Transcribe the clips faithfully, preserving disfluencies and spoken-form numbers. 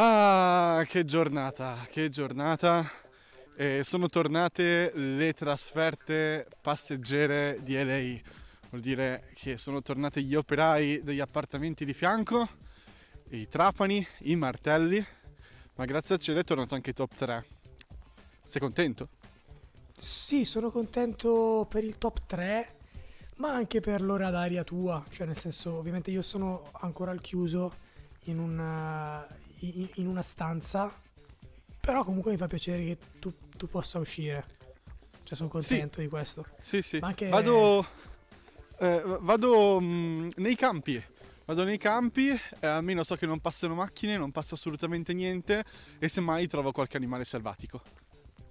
Ah, che giornata, che giornata. E sono tornate le trasferte passeggere di L A. Vuol dire che sono tornati gli operai degli appartamenti di fianco, i trapani, i martelli, ma grazie al cielo è tornato anche top tre. Sei contento? Sì, sono contento per il top tre, ma anche per l'ora d'aria tua, cioè nel senso, ovviamente io sono ancora al chiuso in una, in, in una stanza, però comunque mi fa piacere che tu, tu possa uscire, cioè sono contento sì, di questo. Sì, sì, ma anche... vado, eh, vado mh, nei campi, vado nei campi, eh, almeno so che non passano macchine, non passa assolutamente niente e semmai trovo qualche animale selvatico.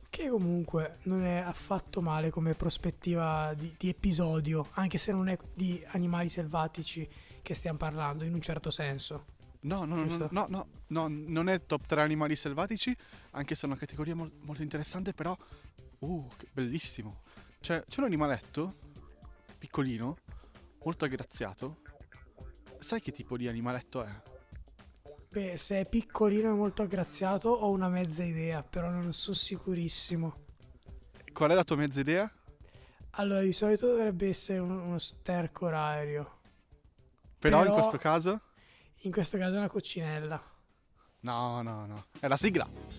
Che comunque non è affatto male come prospettiva di, di episodio, anche se non è di animali selvatici che stiamo parlando, in un certo senso. No, no, no, no, no, no, non è top tre animali selvatici, anche se è una categoria mol, molto interessante, però... Uh, che bellissimo! Cioè, c'è un animaletto, piccolino, molto aggraziato. Sai che tipo di animaletto è? Beh, se è piccolino e molto aggraziato ho una mezza idea, però non sono sicurissimo. Qual è la tua mezza idea? Allora, di solito dovrebbe essere un, uno sterco orario. Però, però in questo caso? In questo caso è una coccinella. No, no, no. È la sigla.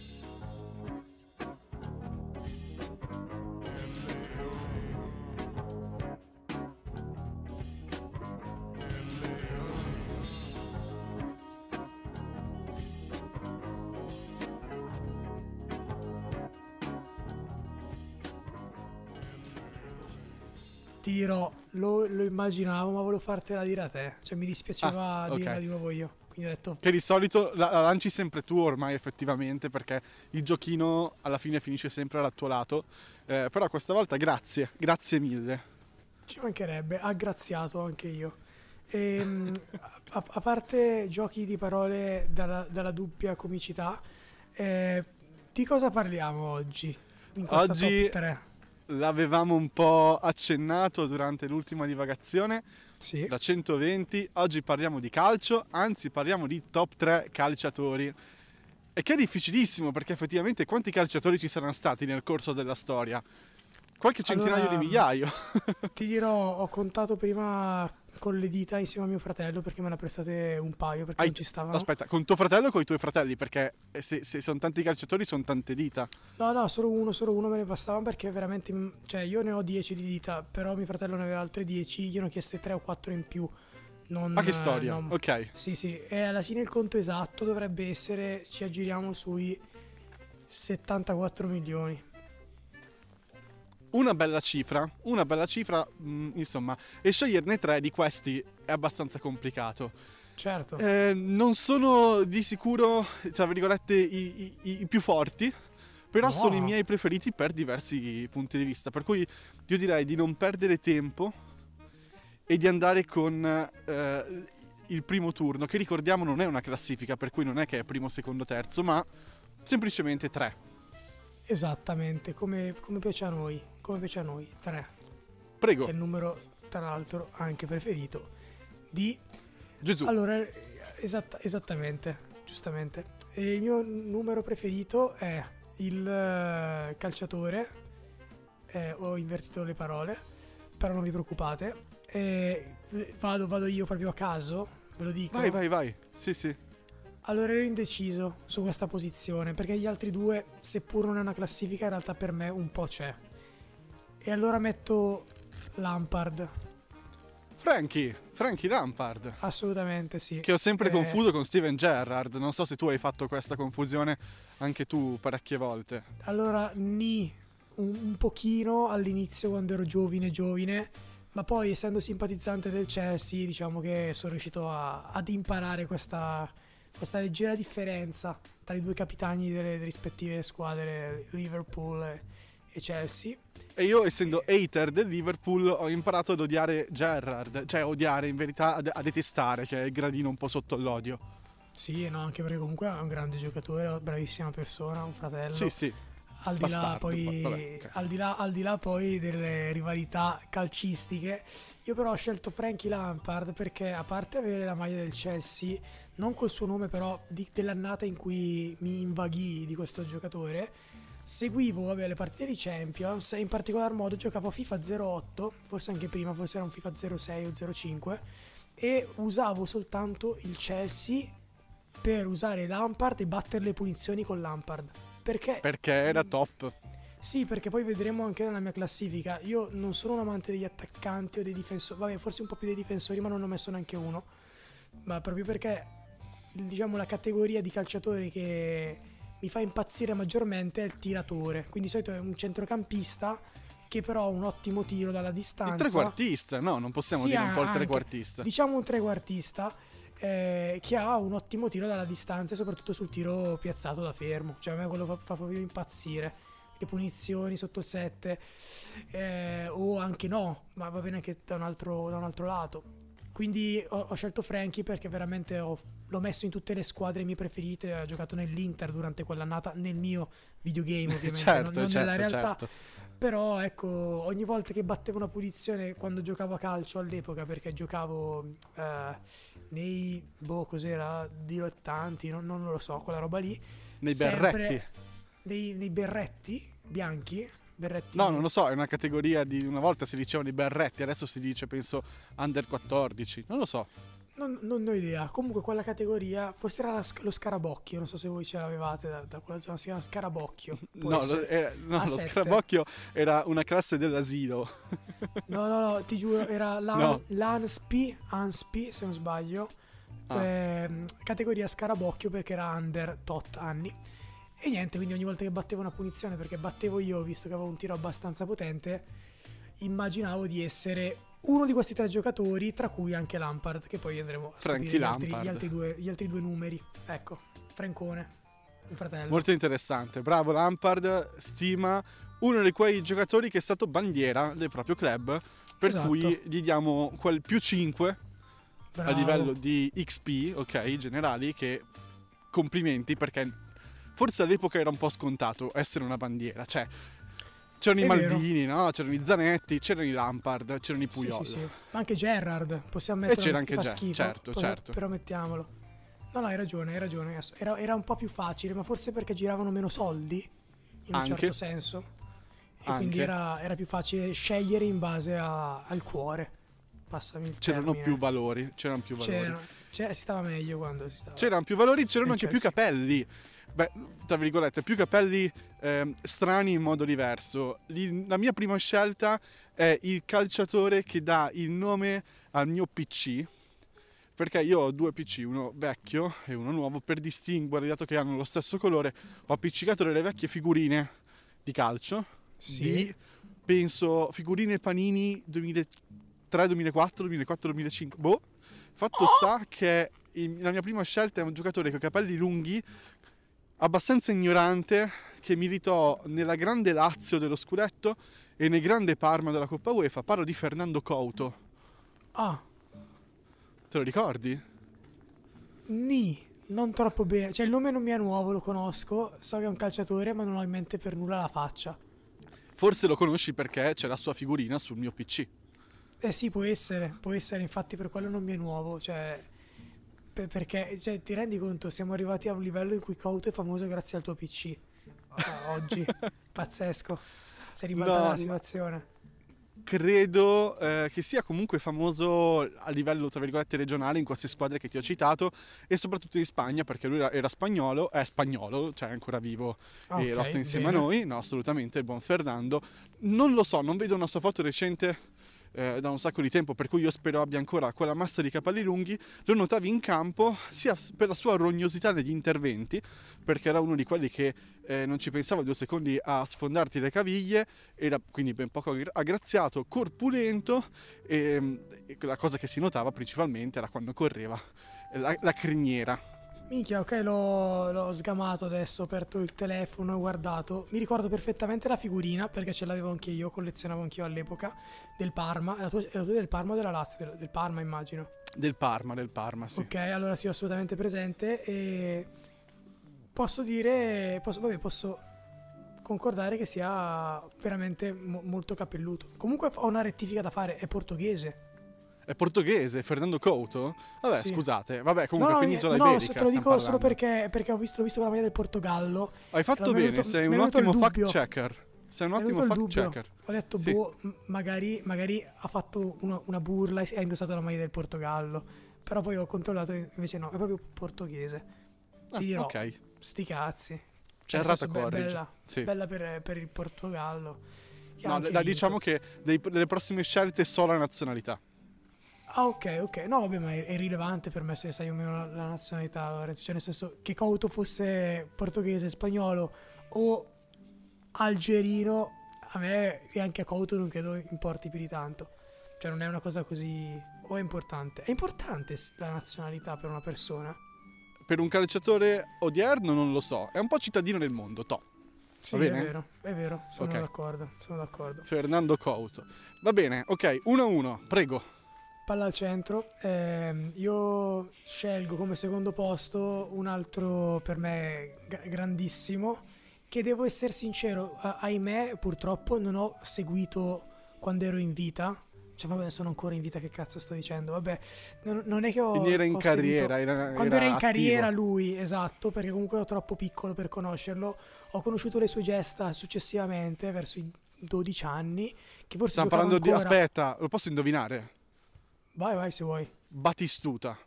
Ti dirò, lo, lo immaginavo, ma volevo fartela dire a te. Cioè mi dispiaceva ah, okay. dirla di nuovo io. Quindi ho detto... Che di solito la, la lanci sempre tu ormai effettivamente, perché il giochino alla fine finisce sempre al tuo lato. Eh, però questa volta grazie, grazie mille. Ci mancherebbe, aggraziato anche io. E, a, a parte giochi di parole dalla, dalla doppia comicità, eh, di cosa parliamo oggi? In questa oggi... top tre? L'avevamo un po' accennato durante l'ultima divagazione, sì. La centoventi, oggi parliamo di calcio, anzi parliamo di top tre calciatori. E che è difficilissimo, perché effettivamente quanti calciatori ci saranno stati nel corso della storia? Qualche centinaio allora, di migliaio. Ti dirò, ho contato prima con le dita insieme a mio fratello, perché me ne ha prestate un paio, perché Hai, non ci stavano. Aspetta, con tuo fratello o con i tuoi fratelli? Perché se, se sono tanti calciatori sono tante dita. No, no, solo uno, solo uno me ne bastava, perché veramente, cioè io ne ho dieci di dita, però mio fratello ne aveva altre dieci, gliene ho chieste tre o quattro in più. Non, ah, che storia, non, ok. Sì, sì, e alla fine il conto esatto dovrebbe essere, ci aggiriamo sui settantaquattro milioni. Una bella cifra, una bella cifra, mh, insomma, e sceglierne tre di questi è abbastanza complicato. Certo. Eh, non sono di sicuro, tra virgolette, i, i, i più forti, però no. Sono i miei preferiti per diversi punti di vista, per cui io direi di non perdere tempo e di andare con eh, il primo turno, che ricordiamo non è una classifica, per cui non è che è primo, secondo, terzo, ma semplicemente tre. Esattamente, come, come piace a noi, come piace a noi, tre. Prego. Che è il numero, tra l'altro, anche preferito di... Gesù. Allora, esatt- esattamente, giustamente. E il mio numero preferito è il uh, calciatore, eh, ho invertito le parole, però non vi preoccupate. Eh, vado, vado io proprio a caso, ve lo dico. Vai, vai, vai, sì, sì. Allora ero indeciso su questa posizione, perché gli altri due, seppur non è una classifica, in realtà per me un po' c'è. E allora metto Lampard. Frankie, Frankie Lampard. Assolutamente sì. Che ho sempre eh... confuso con Steven Gerrard, non so se tu hai fatto questa confusione anche tu parecchie volte. Allora, ni, un, un pochino all'inizio quando ero giovine giovine, ma poi essendo simpatizzante del Chelsea diciamo che sono riuscito a, ad imparare questa... questa leggera differenza tra i due capitani delle, delle rispettive squadre, Liverpool e, e Chelsea. E io, essendo e... hater del Liverpool, ho imparato ad odiare Gerrard, cioè odiare in verità, a, a detestare, che è il gradino un po' sotto l'odio. Sì, no, anche perché comunque è un grande giocatore, una bravissima persona, un fratello. Sì, sì. Al di, Bastardo, là poi, vabbè, okay. al, di là, al di là poi delle rivalità calcistiche, io però ho scelto Frankie Lampard perché, a parte avere la maglia del Chelsea, non col suo nome però, di, dell'annata in cui mi invaghii di questo giocatore. Seguivo vabbè, le partite di Champions e in particolar modo giocavo a FIFA zero otto, forse anche prima, forse era un FIFA zero sei o zero cinque, e usavo soltanto il Chelsea per usare Lampard e battere le punizioni con Lampard. Perché? Perché era top. Sì, perché poi vedremo anche nella mia classifica. Io non sono un amante degli attaccanti o dei difensori, vabbè, forse un po' più dei difensori, ma non ne ho messo neanche uno. Ma proprio perché, diciamo, la categoria di calciatori che mi fa impazzire maggiormente è il tiratore. Quindi di solito è un centrocampista che però ha un ottimo tiro dalla distanza. Il trequartista, no? Non possiamo sì, dire un po' il trequartista. Anche, diciamo un trequartista eh, che ha un ottimo tiro dalla distanza e soprattutto sul tiro piazzato da fermo. Cioè a me quello fa, fa proprio impazzire. Le punizioni sotto sette eh, o anche no, ma va bene anche da un altro, da un altro lato. Quindi ho, ho scelto Francky perché veramente ho, l'ho messo in tutte le squadre mie preferite. Ha giocato nell'Inter durante quell'annata, nel mio videogame ovviamente, certo, non, non certo, nella realtà certo. Però ecco, ogni volta che battevo una punizione, quando giocavo a calcio all'epoca, perché giocavo eh, nei boh cos'era, dirottanti, non, non lo so, quella roba lì, nei sempre, berretti Dei, dei berretti bianchi, berretti. No, non lo so, è una categoria di, una volta si dicevano i berretti, adesso si dice penso under quattordici, non lo so, non, non ho idea. Comunque quella categoria forse era la, lo scarabocchio, non so se voi ce l'avevate da, da quella zona, si chiama scarabocchio. No, lo, era, no lo scarabocchio era una classe dell'asilo. No no no, ti giuro, era la, no. l'ANSPI, ANSPI se non sbaglio, ah. eh, categoria scarabocchio perché era under tot anni. E niente, quindi ogni volta che battevo una punizione, perché battevo io, visto che avevo un tiro abbastanza potente, immaginavo di essere uno di questi tre giocatori, tra cui anche Lampard, che poi andremo a scoprire gli altri, gli, altri due, gli altri due numeri. Ecco, Francone, un fratello. Molto interessante, bravo Lampard, stima uno di quei giocatori che è stato bandiera del proprio club, per esatto. Cui gli diamo quel più cinque bravo. A livello di X P, ok, generali, che complimenti perché... Forse all'epoca era un po' scontato essere una bandiera, cioè c'erano è i Maldini, no? C'erano i Zanetti, c'erano i Lampard, c'erano i Puyol. Sì, sì, sì. Ma anche Gerrard, possiamo metterlo. E c'era anche Gerrard, certo, poi, certo. Però mettiamolo. No, no, hai ragione, hai ragione. Era, era un po' più facile, ma forse perché giravano meno soldi, in anche. Un certo senso. E anche. Quindi era, era più facile scegliere in base a, al cuore. Passami il c'erano termine. Più valori, c'erano più valori. C'era, c'era, si stava meglio quando si stava. C'erano più valori, c'erano anche Chelsea. Più capelli. Beh, tra virgolette, più capelli eh, strani in modo diverso. La mia prima scelta è il calciatore che dà il nome al mio P C, perché io ho due P C, uno vecchio e uno nuovo, per distinguere, dato che hanno lo stesso colore, ho appiccicato delle vecchie figurine di calcio, sì. Di, penso, figurine Panini duemilatré duemilaquattro duemilaquattro duemilacinque, boh, fatto sta che il, la mia prima scelta è un giocatore con capelli lunghi, abbastanza ignorante, che militò nella grande Lazio dello Scudetto e nel grande Parma della Coppa UEFA. Parlo di Fernando Couto. Ah, te lo ricordi? Ni, non troppo bene, cioè il nome non mi è nuovo, lo conosco, so che è un calciatore ma non ho in mente per nulla la faccia. Forse lo conosci perché c'è la sua figurina sul mio P C. Eh sì, può essere, può essere, infatti per quello non mi è nuovo, cioè per, perché cioè, ti rendi conto, siamo arrivati a un livello in cui Couto è famoso grazie al tuo P C, oh, oggi, pazzesco, si è ribaltata no, la situazione. Credo eh, che sia comunque famoso a livello tra virgolette regionale in queste squadre che ti ho citato e soprattutto in Spagna, perché lui era, era spagnolo, è spagnolo, cioè è ancora vivo ah, e okay, lotta insieme bene. A noi, no assolutamente, il buon Fernando. Non lo so, non vedo una sua foto recente da un sacco di tempo, per cui io spero abbia ancora quella massa di capelli lunghi. Lo notavi in campo sia per la sua rognosità negli interventi, perché era uno di quelli che eh, non ci pensava due secondi a sfondarti le caviglie, era quindi ben poco aggraziato, corpulento e, e la cosa che si notava principalmente era quando correva la, la criniera. Minchia, ok, l'ho, l'ho sgamato adesso, ho aperto il telefono, ho guardato. Mi ricordo perfettamente la figurina, perché ce l'avevo anche io, collezionavo anch'io all'epoca, del Parma. Era tua, era tua del Parma o della Lazio? Del, del Parma, immagino. Del Parma, del Parma, sì. Ok, allora sì, ho assolutamente presente e posso dire, posso, vabbè, posso concordare che sia veramente mo, molto capelluto. Comunque ho una rettifica da fare, è portoghese. è portoghese, Fernando Couto. Vabbè, sì. scusate, vabbè, comunque no, no, penisola no, iberica. No, te lo dico parlando. solo perché, perché ho visto, l'ho visto con la maglia del Portogallo. Hai fatto bene, venuto, sei un ottimo fact checker. Sei un ottimo fact checker. Ho detto, sì. boh, magari, magari ha fatto una, una burla e ha indossato la maglia del Portogallo. Però poi ho controllato, invece no, è proprio portoghese. Ti ah, dirò, okay. sti cazzi. C'è errato Corridge. Bella, sì. bella per, per il Portogallo. No, la, diciamo che dei, delle prossime scelte è solo la nazionalità. Ah, ok, ok. No, vabbè, ma è, è rilevante per me se sai o meno la, la nazionalità, Lorenzo. Cioè, nel senso, che Couto fosse portoghese, spagnolo o algerino, a me e anche a Couto non credo importi più di tanto. Cioè, non è una cosa così... O è importante? È importante la nazionalità per una persona? Per un calciatore odierno non lo so. È un po' cittadino del mondo, toh. Sì, è vero, è vero, sono okay. d'accordo, sono d'accordo. Fernando Couto. Va bene, ok, uno a uno, prego. Palla al centro. Eh, io scelgo come secondo posto un altro per me grandissimo, che devo essere sincero, ahimè, purtroppo non ho seguito quando ero in vita. Cioè, vabbè, sono ancora in vita, che cazzo sto dicendo? Vabbè, non, non è che ho... Quindi era in carriera. Era, Quando era, era in attivo. carriera lui, esatto, perché comunque ero troppo piccolo per conoscerlo. Ho conosciuto le sue gesta successivamente, verso i dodici anni, che forse Stiamo parlando ancora. di... Aspetta, lo posso indovinare? Vai, vai, se vuoi. Batistuta.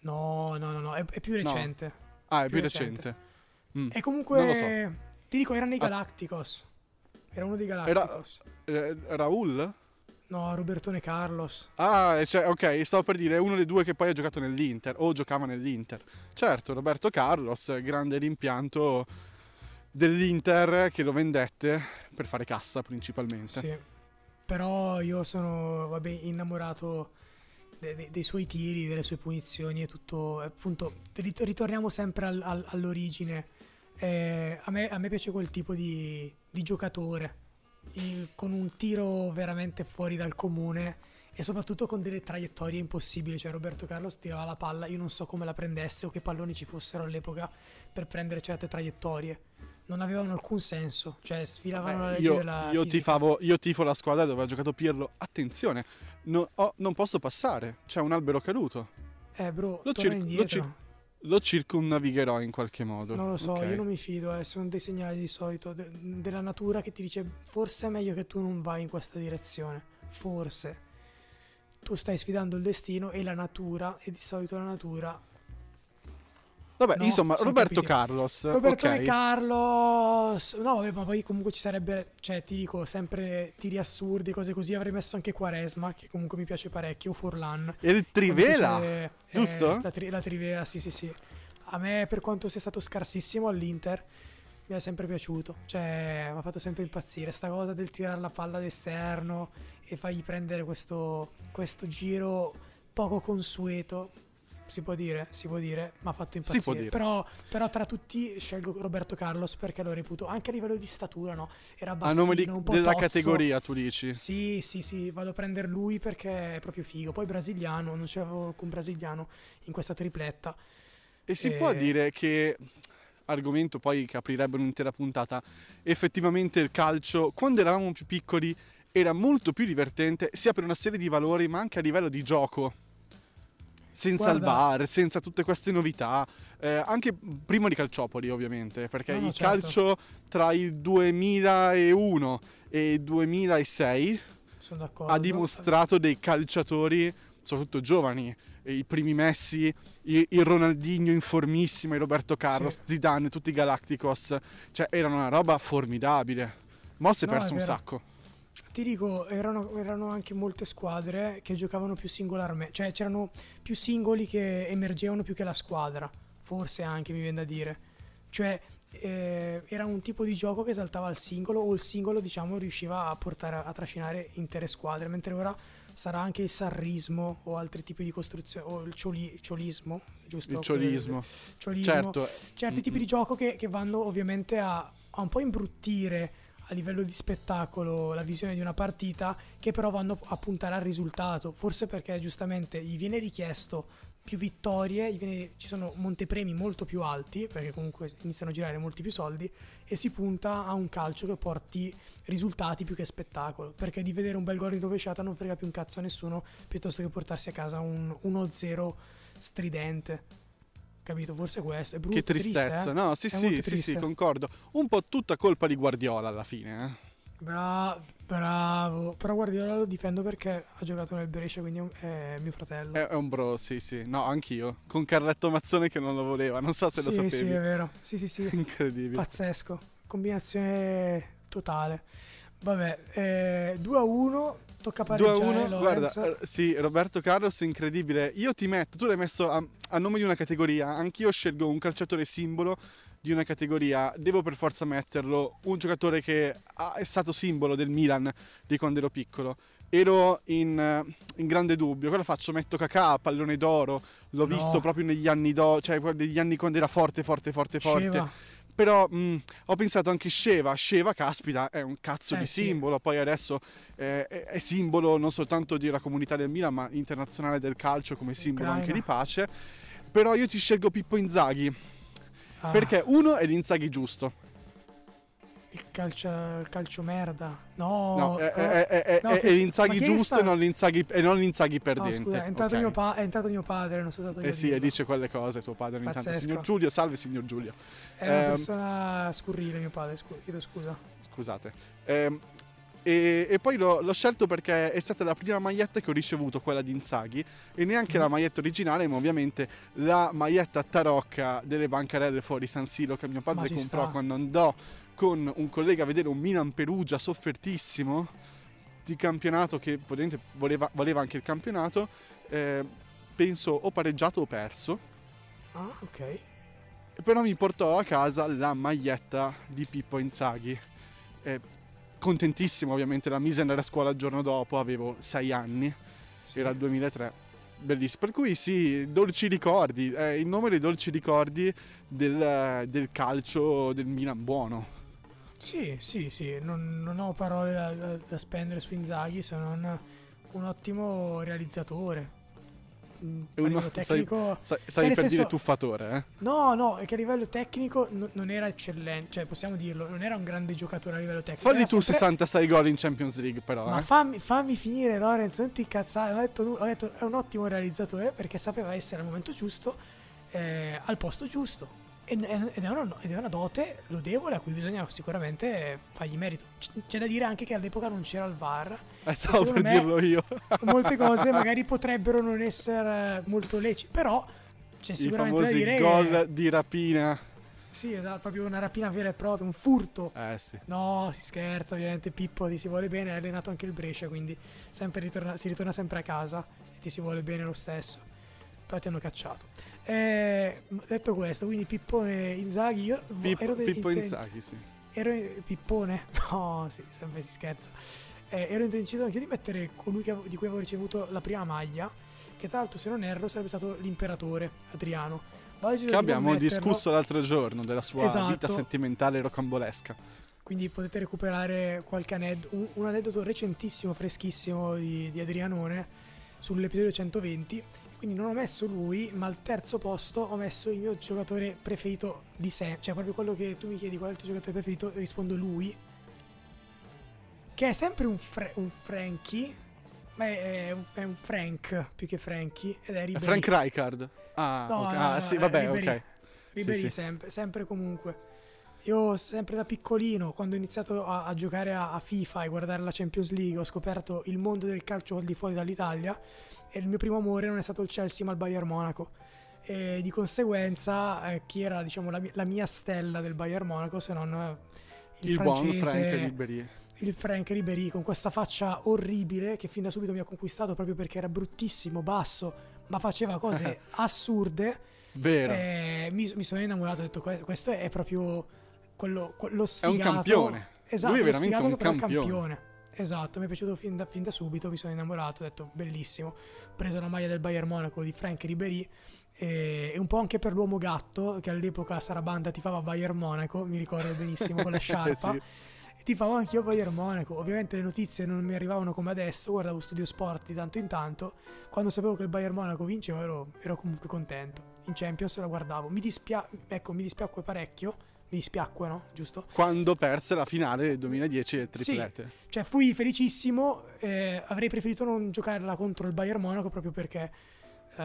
No, no, no, no, è, è più recente. No. Ah, è più, più recente. recente. Mm. E comunque, non lo so. ti dico, era nei Galacticos. Era uno dei Galacticos. Era, eh, Raul? No, Roberto Carlos. Ah, cioè, ok, stavo per dire, è uno dei due che poi ha giocato nell'Inter, o giocava nell'Inter. Certo, Roberto Carlos, grande rimpianto dell'Inter, che lo vendette per fare cassa principalmente. Sì, però io sono, vabbè, innamorato de- de- dei suoi tiri, delle sue punizioni e tutto. Appunto, rit- ritorniamo sempre al- al- all'origine. Eh, a, me- a me piace quel tipo di, di giocatore. Con un tiro veramente fuori dal comune e soprattutto con delle traiettorie impossibili. Cioè, Roberto Carlos tirava la palla, io non so come la prendesse o che palloni ci fossero all'epoca per prendere certe traiettorie, non avevano alcun senso. Cioè, sfilavano Vabbè, la legge io, della io tifavo, io tifo la squadra dove ha giocato Pirlo. Attenzione, no, oh, non posso passare, c'è un albero caduto. Eh bro, lo torna indietro. Lo circumnavigherò in qualche modo. Non lo so, okay. io non mi fido, eh, sono dei segnali di solito de- della natura che ti dice forse è meglio che tu non vai in questa direzione, forse. Tu stai sfidando il destino e la natura, e di solito la natura... Vabbè, no, insomma, Roberto capito. Carlos. Roberto okay. Carlos... No, vabbè, ma poi comunque ci sarebbe, cioè ti dico, sempre tiri assurdi, cose così. Avrei messo anche Quaresma, che comunque mi piace parecchio, Furlan. E il Trivela, piace, giusto? Eh, la, tri- la Trivela, sì, sì, sì. A me, per quanto sia stato scarsissimo all'Inter, mi è sempre piaciuto. Cioè, mi ha fatto sempre impazzire. Sta cosa del tirare la palla d'esterno e fargli prendere questo, questo giro poco consueto. Si può dire, si può dire, ma ha fatto impazzire. Però, però tra tutti scelgo Roberto Carlos perché lo reputo, anche a livello di statura, no? Era bassino, a nome di, un po' della tozzo. Categoria, tu dici? Sì, sì, sì, vado a prendere lui perché è proprio figo. Poi brasiliano, non c'avevo alcun brasiliano in questa tripletta. E si e... può dire che, argomento poi che aprirebbe un'intera puntata, effettivamente il calcio, quando eravamo più piccoli, era molto più divertente, sia per una serie di valori, ma anche a livello di gioco. Senza il V A R, senza tutte queste novità, eh, anche prima di Calciopoli ovviamente, perché no, no, il certo. calcio tra il duemilauno e il duemilasei Sono ha dimostrato dei calciatori, soprattutto giovani, i primi Messi, il Ronaldinho in formissima, il Roberto Carlos, sì. Zidane, tutti i Galacticos, cioè erano una roba formidabile, mo si è no, perso un sacco. Ti dico, erano, erano anche molte squadre che giocavano più singolarmente, cioè c'erano più singoli che emergevano più che la squadra, forse anche mi viene da dire. Cioè eh, era un tipo di gioco che esaltava il singolo o il singolo, diciamo, riusciva a portare a trascinare intere squadre, mentre ora sarà anche il sarrismo o altri tipi di costruzione, o il cioli, ciolismo, giusto? Il ciolismo. ciolismo. Certo. Certi Mm-mm. tipi di gioco che, che vanno ovviamente a, a un po' imbruttire a livello di spettacolo la visione di una partita, che però vanno a puntare al risultato, forse perché giustamente gli viene richiesto più vittorie, viene, ci sono montepremi molto più alti, perché comunque iniziano a girare molti più soldi, e si punta a un calcio che porti risultati più che spettacolo, perché di vedere un bel gol in rovesciata non frega più un cazzo a nessuno, piuttosto che portarsi a casa un uno zero stridente, capito? Forse questo è brutto, che tristezza, triste, eh? No, sì, sì, sì, sì, concordo, un po' tutta colpa di Guardiola alla fine, eh? Bra- bravo, però Guardiola lo difendo perché ha giocato nel Brescia, quindi è mio fratello. È un bro, sì, sì. No, anch'io. Con Carletto Mazzone che non lo voleva, non so se sì, lo sapevi. Sì, sì, è vero. Sì, sì, sì. Incredibile. Pazzesco. Combinazione totale. Vabbè, eh, due a uno, tocca pareggiare. due a uno, guarda, sì, Roberto Carlos, incredibile. Io ti metto, tu l'hai messo a, a nome di una categoria, anch'io scelgo un calciatore simbolo di una categoria, devo per forza metterlo, un giocatore che ha, è stato simbolo del Milan di quando ero piccolo. Ero in, in grande dubbio, cosa faccio? Metto Kakà, pallone d'oro, l'ho no. visto proprio negli anni d'oro, cioè negli anni quando era forte, forte, forte, forte. Sheva. Però mh, ho pensato anche Sheva, Sheva caspita è un cazzo eh, di simbolo, sì. Poi adesso eh, è, è simbolo non soltanto della comunità del Milan ma internazionale del calcio come simbolo Ucraina. Anche di pace, però io ti scelgo Pippo Inzaghi. Ah. Perché uno è l'Inzaghi giusto. Il calcio, il calcio merda. No, no è, è, è, no, è, è l'Inzaghi giusto sta... e non l'Inzaghi, e non l'Inzaghi perdente. No, scusa, è, entrato okay. mio pa- è entrato mio padre, non sono stato io. Eh sì, e dice quelle cose tuo padre ogni tanto. Signor Giulio, salve signor Giulio. È eh, una persona scurrile mio padre, scu- chiedo scusa. Scusate. Eh, e, e poi l'ho, l'ho scelto perché è stata la prima maglietta che ho ricevuto, quella di Inzaghi, e neanche mm. la maglietta originale, ma ovviamente la maglietta tarocca delle bancarelle fuori San Siro che mio padre comprò sta. Quando andò con un collega a vedere un Milan-Perugia soffertissimo di campionato, che voleva, voleva anche il campionato, eh, penso o pareggiato o perso. Ah, ok. Però mi portò a casa la maglietta di Pippo Inzaghi, eh, contentissimo ovviamente, la mise andare a scuola il giorno dopo, avevo sei anni, sì. Era il duemilatré, bellissimo, per cui sì, dolci ricordi, eh, il nome dei dolci ricordi del, del calcio del Milan buono. Sì, sì, sì, non, non ho parole da, da, da spendere su Inzaghi, se non un ottimo realizzatore. A livello tecnico, sai, sai cioè per senso, dire tuffatore, eh? No, no, è che a livello tecnico no, non era eccellente, cioè possiamo dirlo, non era un grande giocatore a livello tecnico. Falli tu sempre... sessantasei gol in Champions League, però. Ma eh. fammi, fammi finire, Lorenzo, non ti incazzare. Ho detto, ho detto è un ottimo realizzatore perché sapeva essere al momento giusto, eh, al posto giusto. Ed è, una, ed è una dote lodevole a cui bisogna sicuramente fargli merito. C'è da dire anche che all'epoca non c'era il V A R. Eh, stavo per me, dirlo io. Molte cose magari potrebbero non essere molto lecite, però c'è sicuramente da dire. I famosi gol di rapina. Sì, esatto, proprio una rapina vera e propria, un furto. Eh sì. No, si scherza, ovviamente Pippo ti si vuole bene, ha allenato anche il Brescia, quindi sempre ritorna, si ritorna sempre a casa e ti si vuole bene lo stesso. Poi ti hanno cacciato. Eh, detto questo, quindi Pippone Inzaghi, io Pip, ero de- Pippo intent- Inzaghi, sì. Ero in- Pippone? No, sì, sempre si scherza. Eh, ero deciso anche io di mettere colui che avevo, di cui avevo ricevuto la prima maglia, che tra l'altro, se non erro, sarebbe stato l'imperatore Adriano. Che abbiamo discusso l'altro giorno della sua esatto. vita sentimentale rocambolesca. Quindi potete recuperare qualche aneddoto, un, un aneddoto recentissimo, freschissimo di, di Adrianone sull'episodio centoventi. Quindi non ho messo lui, ma al terzo posto ho messo il mio giocatore preferito di sempre. Cioè proprio quello che tu mi chiedi qual è il tuo giocatore preferito, rispondo lui. Che è sempre un, fre- un Frankie, ma è, è, un, è un Frank più che Frankie, ed è Ribéry. Frank Rijkaard? Ah, no, okay. no, no, ah sì, vabbè, Ribéry. Ok. Ribéry sì, sempre, sì. sempre comunque. Io sempre da piccolino, quando ho iniziato a, a giocare a, a FIFA e guardare la Champions League, ho scoperto il mondo del calcio al di fuori dall'Italia. E il mio primo amore non è stato il Chelsea ma il Bayern Monaco, e di conseguenza eh, chi era diciamo la mia, la mia stella del Bayern Monaco se non eh, il, il francese buon Franck Ribéry. Il Franck Ribéry con questa faccia orribile che fin da subito mi ha conquistato proprio perché era bruttissimo, basso, ma faceva cose assurde. Vero. Eh, mi, mi sono innamorato, ho detto questo è proprio quello, quello sfigato, è un campione, esatto, lui è veramente un campione. Esatto, mi è piaciuto fin da, fin da subito, mi sono innamorato, ho detto bellissimo. Ho preso la maglia del Bayern Monaco di Franck Ribéry e, e un po' anche per l'uomo gatto che all'epoca Sarabanda tifava Bayern Monaco, mi ricordo benissimo con la sciarpa. Sì. tifavo anch'io Bayern Monaco, ovviamente le notizie non mi arrivavano come adesso, guardavo Studio Sport di tanto in tanto, quando sapevo che il Bayern Monaco vinceva ero, ero comunque contento, in Champions la guardavo, mi, dispia- ecco, mi dispiacque parecchio, mi dispiacque, no? Giusto? Quando perse la finale del duemiladieci del triplete. Sì, cioè fui felicissimo, eh, avrei preferito non giocarla contro il Bayern Monaco proprio perché uh,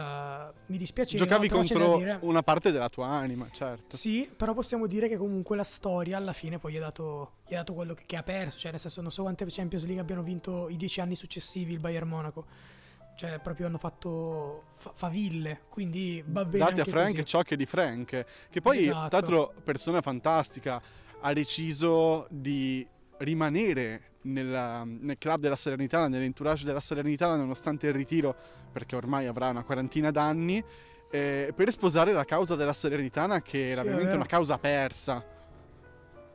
mi dispiaceva. Giocavi contro dire... una parte della tua anima, certo. Sì, però possiamo dire che comunque la storia alla fine poi gli ha dato, gli ha dato quello che, che ha perso, cioè nel senso non so quante Champions League abbiano vinto i dieci anni successivi il Bayern Monaco. Cioè proprio hanno fatto fa- faville, quindi va bene. Date a Franck così. Ciò che di Franck, che poi esatto. Tra l'altro persona fantastica, ha deciso di rimanere nella, nel club della Salernitana, nell'entourage della Salernitana nonostante il ritiro, perché ormai avrà una quarantina d'anni, eh, per sposare la causa della Salernitana che era sì, veramente una causa persa.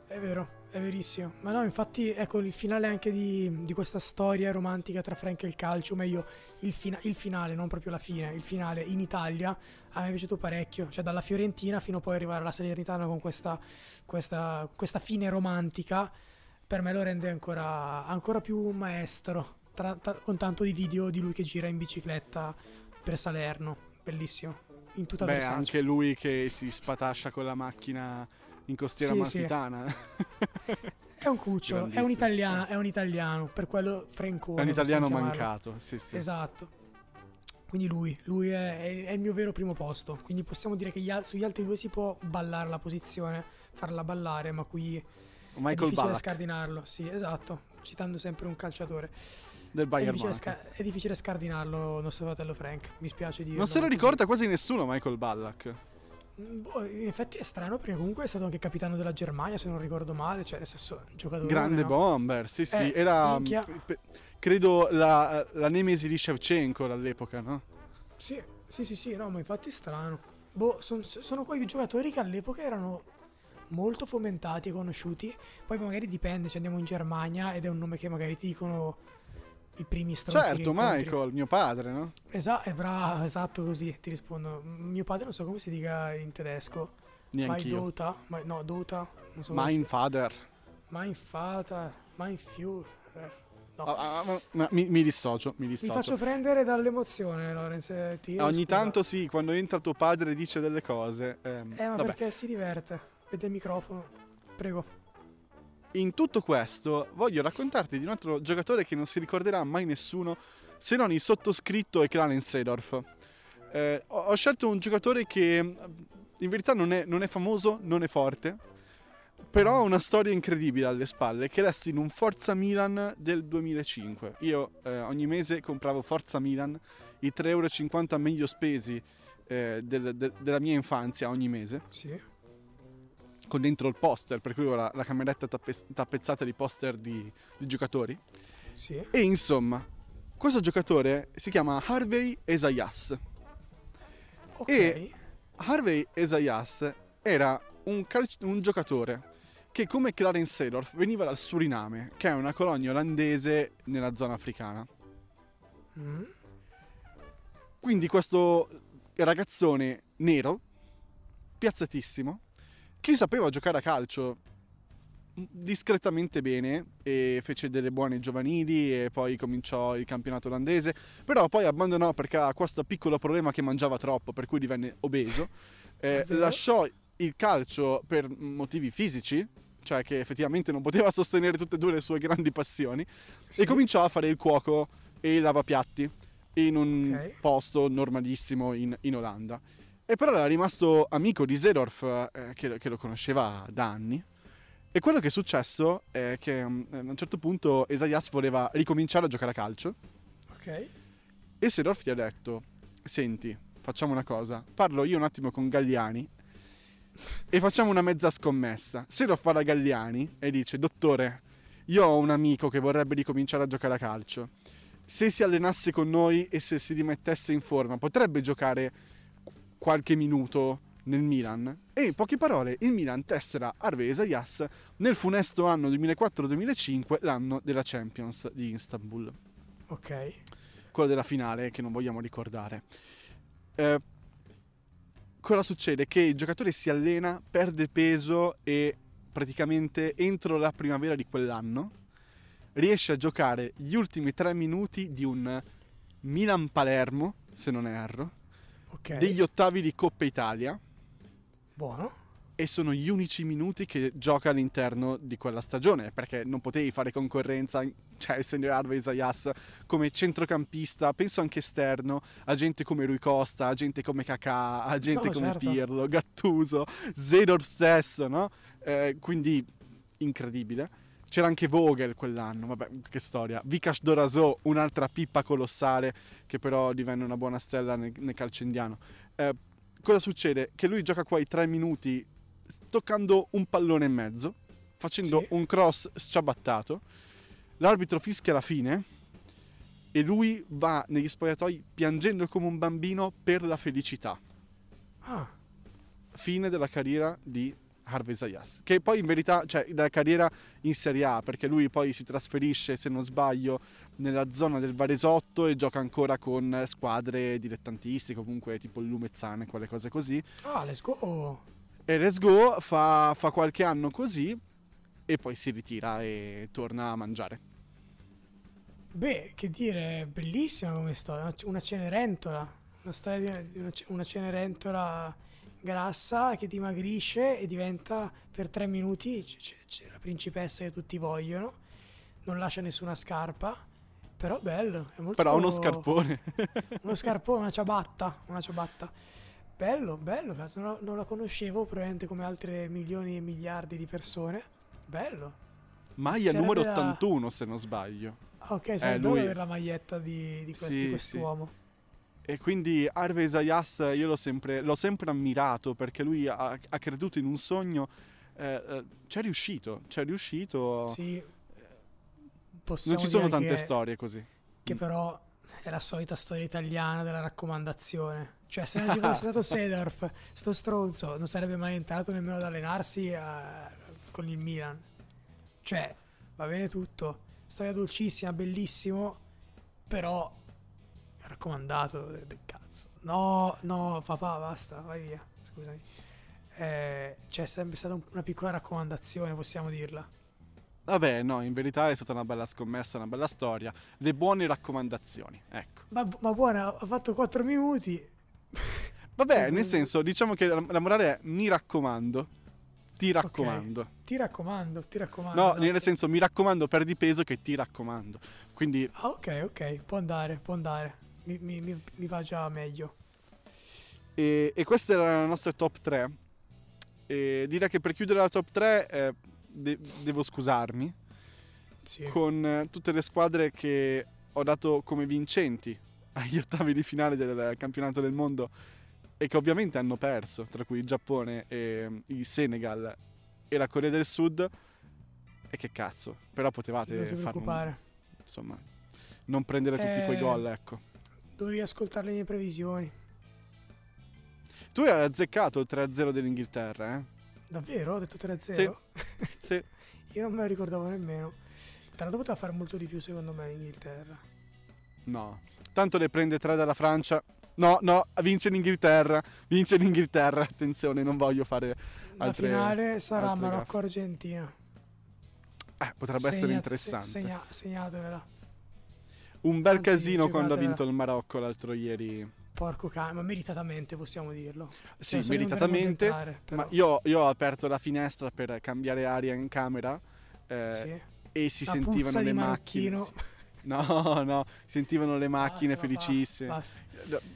È vero. È verissimo, ma no, infatti ecco il finale anche di, di questa storia romantica tra Franck e il calcio, o meglio il, fina- il finale, non proprio la fine, il finale in Italia a me è piaciuto parecchio, cioè dalla Fiorentina fino a poi arrivare alla Salernitana con questa, questa, questa fine romantica, per me lo rende ancora, ancora più maestro, tra, tra, con tanto di video di lui che gira in bicicletta per Salerno, bellissimo, in tutta Beh, anche lui che si spatascia con la macchina... in costiera sì, amalfitana sì. È un cucciolo, è un italiano, è un italiano, per quello Francone, è un italiano mancato, sì, sì. Esatto, quindi lui, lui è, è il mio vero primo posto, quindi possiamo dire che gli, sugli altri due si può ballare la posizione, farla ballare, ma qui Michael è difficile Ballack. Scardinarlo, sì esatto, citando sempre un calciatore del Bayern. È difficile, sca- è difficile scardinarlo nostro fratello Franck, mi spiace dirlo. Non se lo ricorda così. Quasi nessuno Michael Ballack. Boh, in effetti è strano perché comunque è stato anche capitano della Germania se non ricordo male, cioè nel senso giocatore grande, no? Bomber, sì sì, eh, era pe, credo la, la nemesi di Shevchenko all'epoca, no? Sì sì sì sì, no, ma infatti è strano, boh, son, sono quei giocatori che all'epoca erano molto fomentati e conosciuti, poi magari dipende, cioè andiamo in Germania ed è un nome che magari ti dicono i primi stronzi. Certo, Michael, mio padre, no? Esatto, è bravo, esatto, così ti rispondo. Mio padre non so come si dica in tedesco. Neanche io. Dota, my, no, Dota, non so. Mein Vater. Mein Vater, mein Führer. No. Ah, ah, ma, mi, mi dissocio, mi dissocio. Mi faccio prendere dall'emozione, Lorenz. Ti Ogni scusa. Tanto sì, quando entra tuo padre dice delle cose. Ehm, eh, ma vabbè. Perché si diverte. Vede il microfono. Prego. In tutto questo voglio raccontarti di un altro giocatore che non si ricorderà mai nessuno se non il sottoscritto e Clarence Seedorf. Eh, ho, ho scelto un giocatore che in verità non è, non è famoso, non è forte, però ha una storia incredibile alle spalle che resta in un Forza Milan del duemilacinque. Io eh, ogni mese compravo Forza Milan, i tre euro e cinquanta meglio spesi eh, del, de, della mia infanzia ogni mese. Sì. Con dentro il poster, per cui ho la, la cameretta tappez- tappezzata di poster di, di giocatori. Sì. E insomma, questo giocatore si chiama Harvey Esajas. Okay. E Harvey Esajas era un, cal- un giocatore che, come Clarence Seedorf, veniva dal Suriname, che è una colonia olandese nella zona africana. Mm. Quindi questo ragazzone nero, piazzatissimo, chi sapeva giocare a calcio discretamente bene e fece delle buone giovanili e poi cominciò il campionato olandese, però poi abbandonò perché ha questo piccolo problema che mangiava troppo, per cui divenne obeso, eh, lasciò il calcio per motivi fisici, cioè che effettivamente non poteva sostenere tutte e due le sue grandi passioni, sì. E cominciò a fare il cuoco e il lavapiatti in un okay. posto normalissimo in, in Olanda. E però era rimasto amico di Seedorf, eh, che, che lo conosceva da anni, e quello che è successo è che um, a un certo punto Esajas voleva ricominciare a giocare a calcio. Ok. E Seedorf gli ha detto: senti, facciamo una cosa, parlo io un attimo con Galliani e facciamo una mezza scommessa. Seedorf va da Galliani e dice: dottore, io ho un amico che vorrebbe ricominciare a giocare a calcio, se si allenasse con noi e se si dimettesse in forma potrebbe giocare qualche minuto nel Milan. E in poche parole il Milan tessera Harvey Esajas nel funesto anno duemilaquattro duemilacinque, l'anno della Champions di Istanbul. Ok. Quella della finale che non vogliamo ricordare. Eh, cosa succede? Che il giocatore si allena, perde peso e praticamente entro la primavera di quell'anno, riesce a giocare gli ultimi tre minuti di un Milan-Palermo, se non erro, okay, degli ottavi di Coppa Italia. Buono. E sono gli unici minuti che gioca all'interno di quella stagione, perché non potevi fare concorrenza, cioè essendo Harvey Esajas come centrocampista, penso anche esterno, a gente come Rui Costa, a gente come Kakà, a gente no, come certo. Pirlo, Gattuso, Seedorf stesso, no? Eh, quindi incredibile. C'era anche Vogel quell'anno, vabbè, che storia. Vikash Dhorasoo, un'altra pippa colossale, che però divenne una buona stella nel, nel calcio indiano. Eh, cosa succede? Che lui gioca qua i tre minuti toccando un pallone e mezzo, facendo sì. un cross sciabattato, l'arbitro fischia la fine e lui va negli spogliatoi piangendo come un bambino per la felicità. Ah. Fine della carriera di Harvey Esajas, che poi in verità, cioè della carriera in Serie A, perché lui poi si trasferisce, se non sbaglio, nella zona del Varesotto e gioca ancora con squadre dilettantistiche, comunque tipo il Lumezzane, quelle cose così. Ah, let's go! E let's go, fa, fa qualche anno così e poi si ritira e torna a mangiare. Beh, che dire, bellissima come storia, una Cenerentola, una storia di una Cenerentola grassa che dimagrisce e diventa per tre minuti c'è, c'è, c'è la principessa che tutti vogliono, non lascia nessuna scarpa, però bello, è molto... Però uno scarpone. Uno scarpone, una ciabatta, una ciabatta. Bello, bello, cazzo, non la conoscevo, probabilmente come altre milioni e miliardi di persone. Bello. Maglia sarebbe numero ottantuno, la... se non sbaglio. Ok, sarebbe eh, lui... bello per la maglietta di, di, quest- sì, di quest'uomo. Sì. E quindi Harvey Esajas io l'ho sempre, l'ho sempre ammirato, perché lui ha, ha creduto in un sogno, eh, c'è riuscito, c'è riuscito. Sì. Possiamo non ci sono tante che, storie così. Che però... è la solita storia italiana della raccomandazione. Cioè, se non ci fosse stato Seedorf, sto stronzo non sarebbe mai entrato nemmeno ad allenarsi a... con il Milan. Cioè, va bene tutto. Storia dolcissima, bellissimo, però raccomandato del cazzo. No, no, papà, basta, vai via, scusami. Eh, cioè, è sempre stata una piccola raccomandazione, possiamo dirla. Vabbè, no, in verità è stata una bella scommessa, una bella storia. Le buone raccomandazioni, ecco. Ma, ma buona, ha fatto quattro minuti. Vabbè, nel senso, diciamo che la, la morale è mi raccomando, ti raccomando. Okay. Ti raccomando, ti raccomando. No, nel senso, mi raccomando, perdi peso che ti raccomando. Quindi... Ah, ok, ok, può andare, può andare. Mi, mi, mi, mi va già meglio. E, e questa era la nostra top tre. E direi che per chiudere la top tre... Eh, De- devo scusarmi sì. con eh, tutte le squadre che ho dato come vincenti agli ottavi di finale del campionato del mondo e che ovviamente hanno perso, tra cui il Giappone, e il Senegal e la Corea del Sud. E che cazzo, però potevate fare un... insomma, non prendere tutti eh, quei gol, ecco. Dovevi ascoltare le mie previsioni. Tu hai azzeccato il tre a zero dell'Inghilterra, eh? Davvero? Ho detto tre a zero? Sì. Sì. Io non me lo ricordavo nemmeno. Tra l'altro poteva fare molto di più, secondo me, l'Inghilterra. No. Tanto le prende tre dalla Francia. No, no, vince l'Inghilterra. Vince l'Inghilterra, attenzione, non voglio fare altre... La finale sarà Marocco-Argentina. Eh, potrebbe Segna- essere interessante. Segna- segnatevela. Un bel Anzi, casino quando ha vinto il Marocco l'altro ieri. Porco cane, ma meritatamente possiamo dirlo. Sì, penso meritatamente, ma io, io ho aperto la finestra per cambiare aria in camera eh, sì. e si la sentivano le macchine. Sì. No, no, sentivano le macchine basta, felicissime. Basta.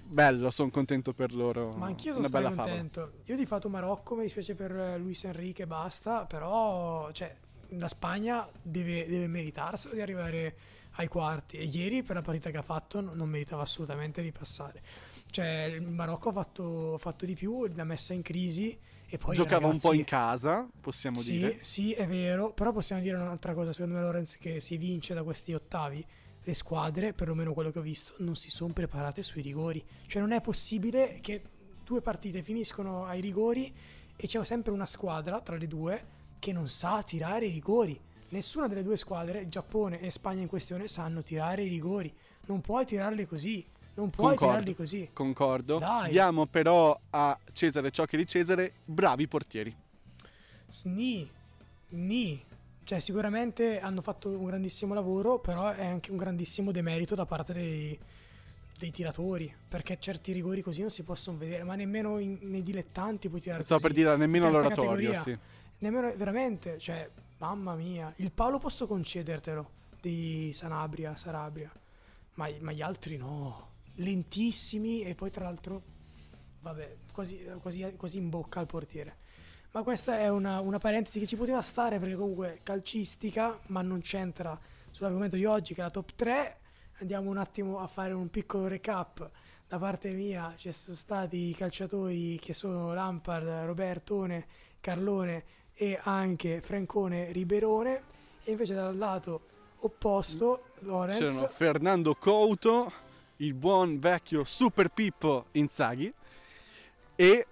Bello, sono contento per loro. Ma anch'io sono stato contento. Favola. Io ti ho fatto Marocco, mi dispiace per Luis Enrique, basta, però cioè, la Spagna deve, deve meritarselo di arrivare ai quarti, e ieri per la partita che ha fatto non meritava assolutamente di passare. Cioè il Marocco ha fatto, fatto di più, l'ha messa in crisi e poi giocava ragazzi, un po' in casa, possiamo sì, dire. Sì, è vero, però possiamo dire un'altra cosa, secondo me, Lorenz, che si vince da questi ottavi. Le squadre, perlomeno quello che ho visto, non si sono preparate sui rigori. Cioè non è possibile che due partite finiscono ai rigori e c'è sempre una squadra tra le due che non sa tirare i rigori. Nessuna delle due squadre, Giappone e Spagna in questione, sanno tirare i rigori. Non puoi tirarli così. Non puoi concordo, tirarli così. Concordo. Dai. Diamo però a Cesare ciò che è di Cesare, bravi portieri. Sni. Ni. Cioè, sicuramente hanno fatto un grandissimo lavoro, però è anche un grandissimo demerito da parte dei, dei tiratori, perché certi rigori così non si possono vedere, ma nemmeno in, nei dilettanti puoi tirare so così. Per dire, nemmeno all'oratorio, sì. Nemmeno, veramente, cioè, mamma mia. Il Paolo posso concedertelo, di Sanabria, Sarabria, ma, ma gli altri no. Lentissimi e poi tra l'altro, vabbè, quasi, quasi, quasi in bocca al portiere. Ma questa è una, una parentesi che ci poteva stare, perché comunque calcistica, ma non c'entra sull'argomento di oggi, che è la top tre. Andiamo un attimo a fare un piccolo recap. Da parte mia ci sono stati i calciatori che sono Lampard, Robertone, Carlone e anche Francone, Riberone. E invece dal lato opposto, Lorenz, c'erano Fernando Couto, il buon vecchio Super Pippo Inzaghi e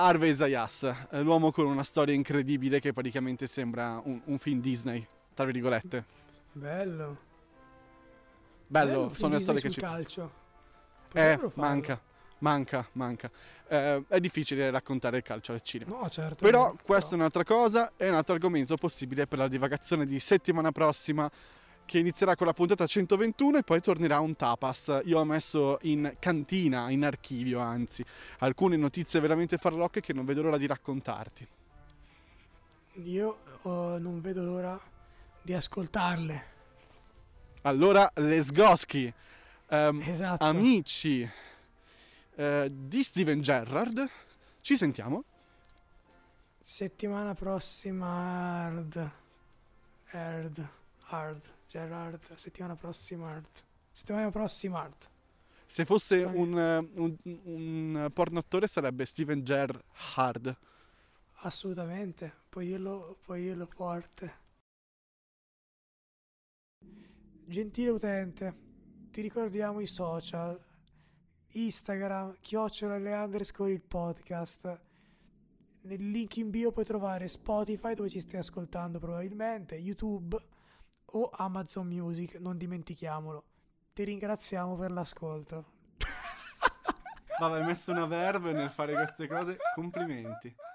Harvey Esajas, l'uomo con una storia incredibile che praticamente sembra un, un film Disney, tra virgolette. Bello. Bello, Bello sono le storie che ci... calcio. Eh, manca, manca, manca. Eh, è difficile raccontare il calcio al cinema. No, certo. Però no, questa no. È un'altra cosa, è un altro argomento possibile per la divagazione di settimana prossima, che inizierà con la puntata centoventuno e poi tornerà un tapas. Io ho messo in cantina, in archivio anzi, alcune notizie veramente farlocche che non vedo l'ora di raccontarti. Io oh, non vedo l'ora di ascoltarle. Allora, Lesgoschi, ehm, esatto. Amici eh, di Steven Gerrard, ci sentiamo settimana prossima. Hard. Hard. Hard. Gerard, settimana prossima Art. Settimana prossima Art. Se fosse un, un, un pornoattore sarebbe Steven Gerrard. Assolutamente, puoi dirlo, puoi dirlo forte. Gentile utente, ti ricordiamo i social. Instagram, chiocciola le underscore il podcast. Nel link in bio puoi trovare Spotify, dove ci stai ascoltando probabilmente, YouTube o Amazon Music, non dimentichiamolo. Ti ringraziamo per l'ascolto. Vabbè, hai messo una verve nel fare queste cose, complimenti.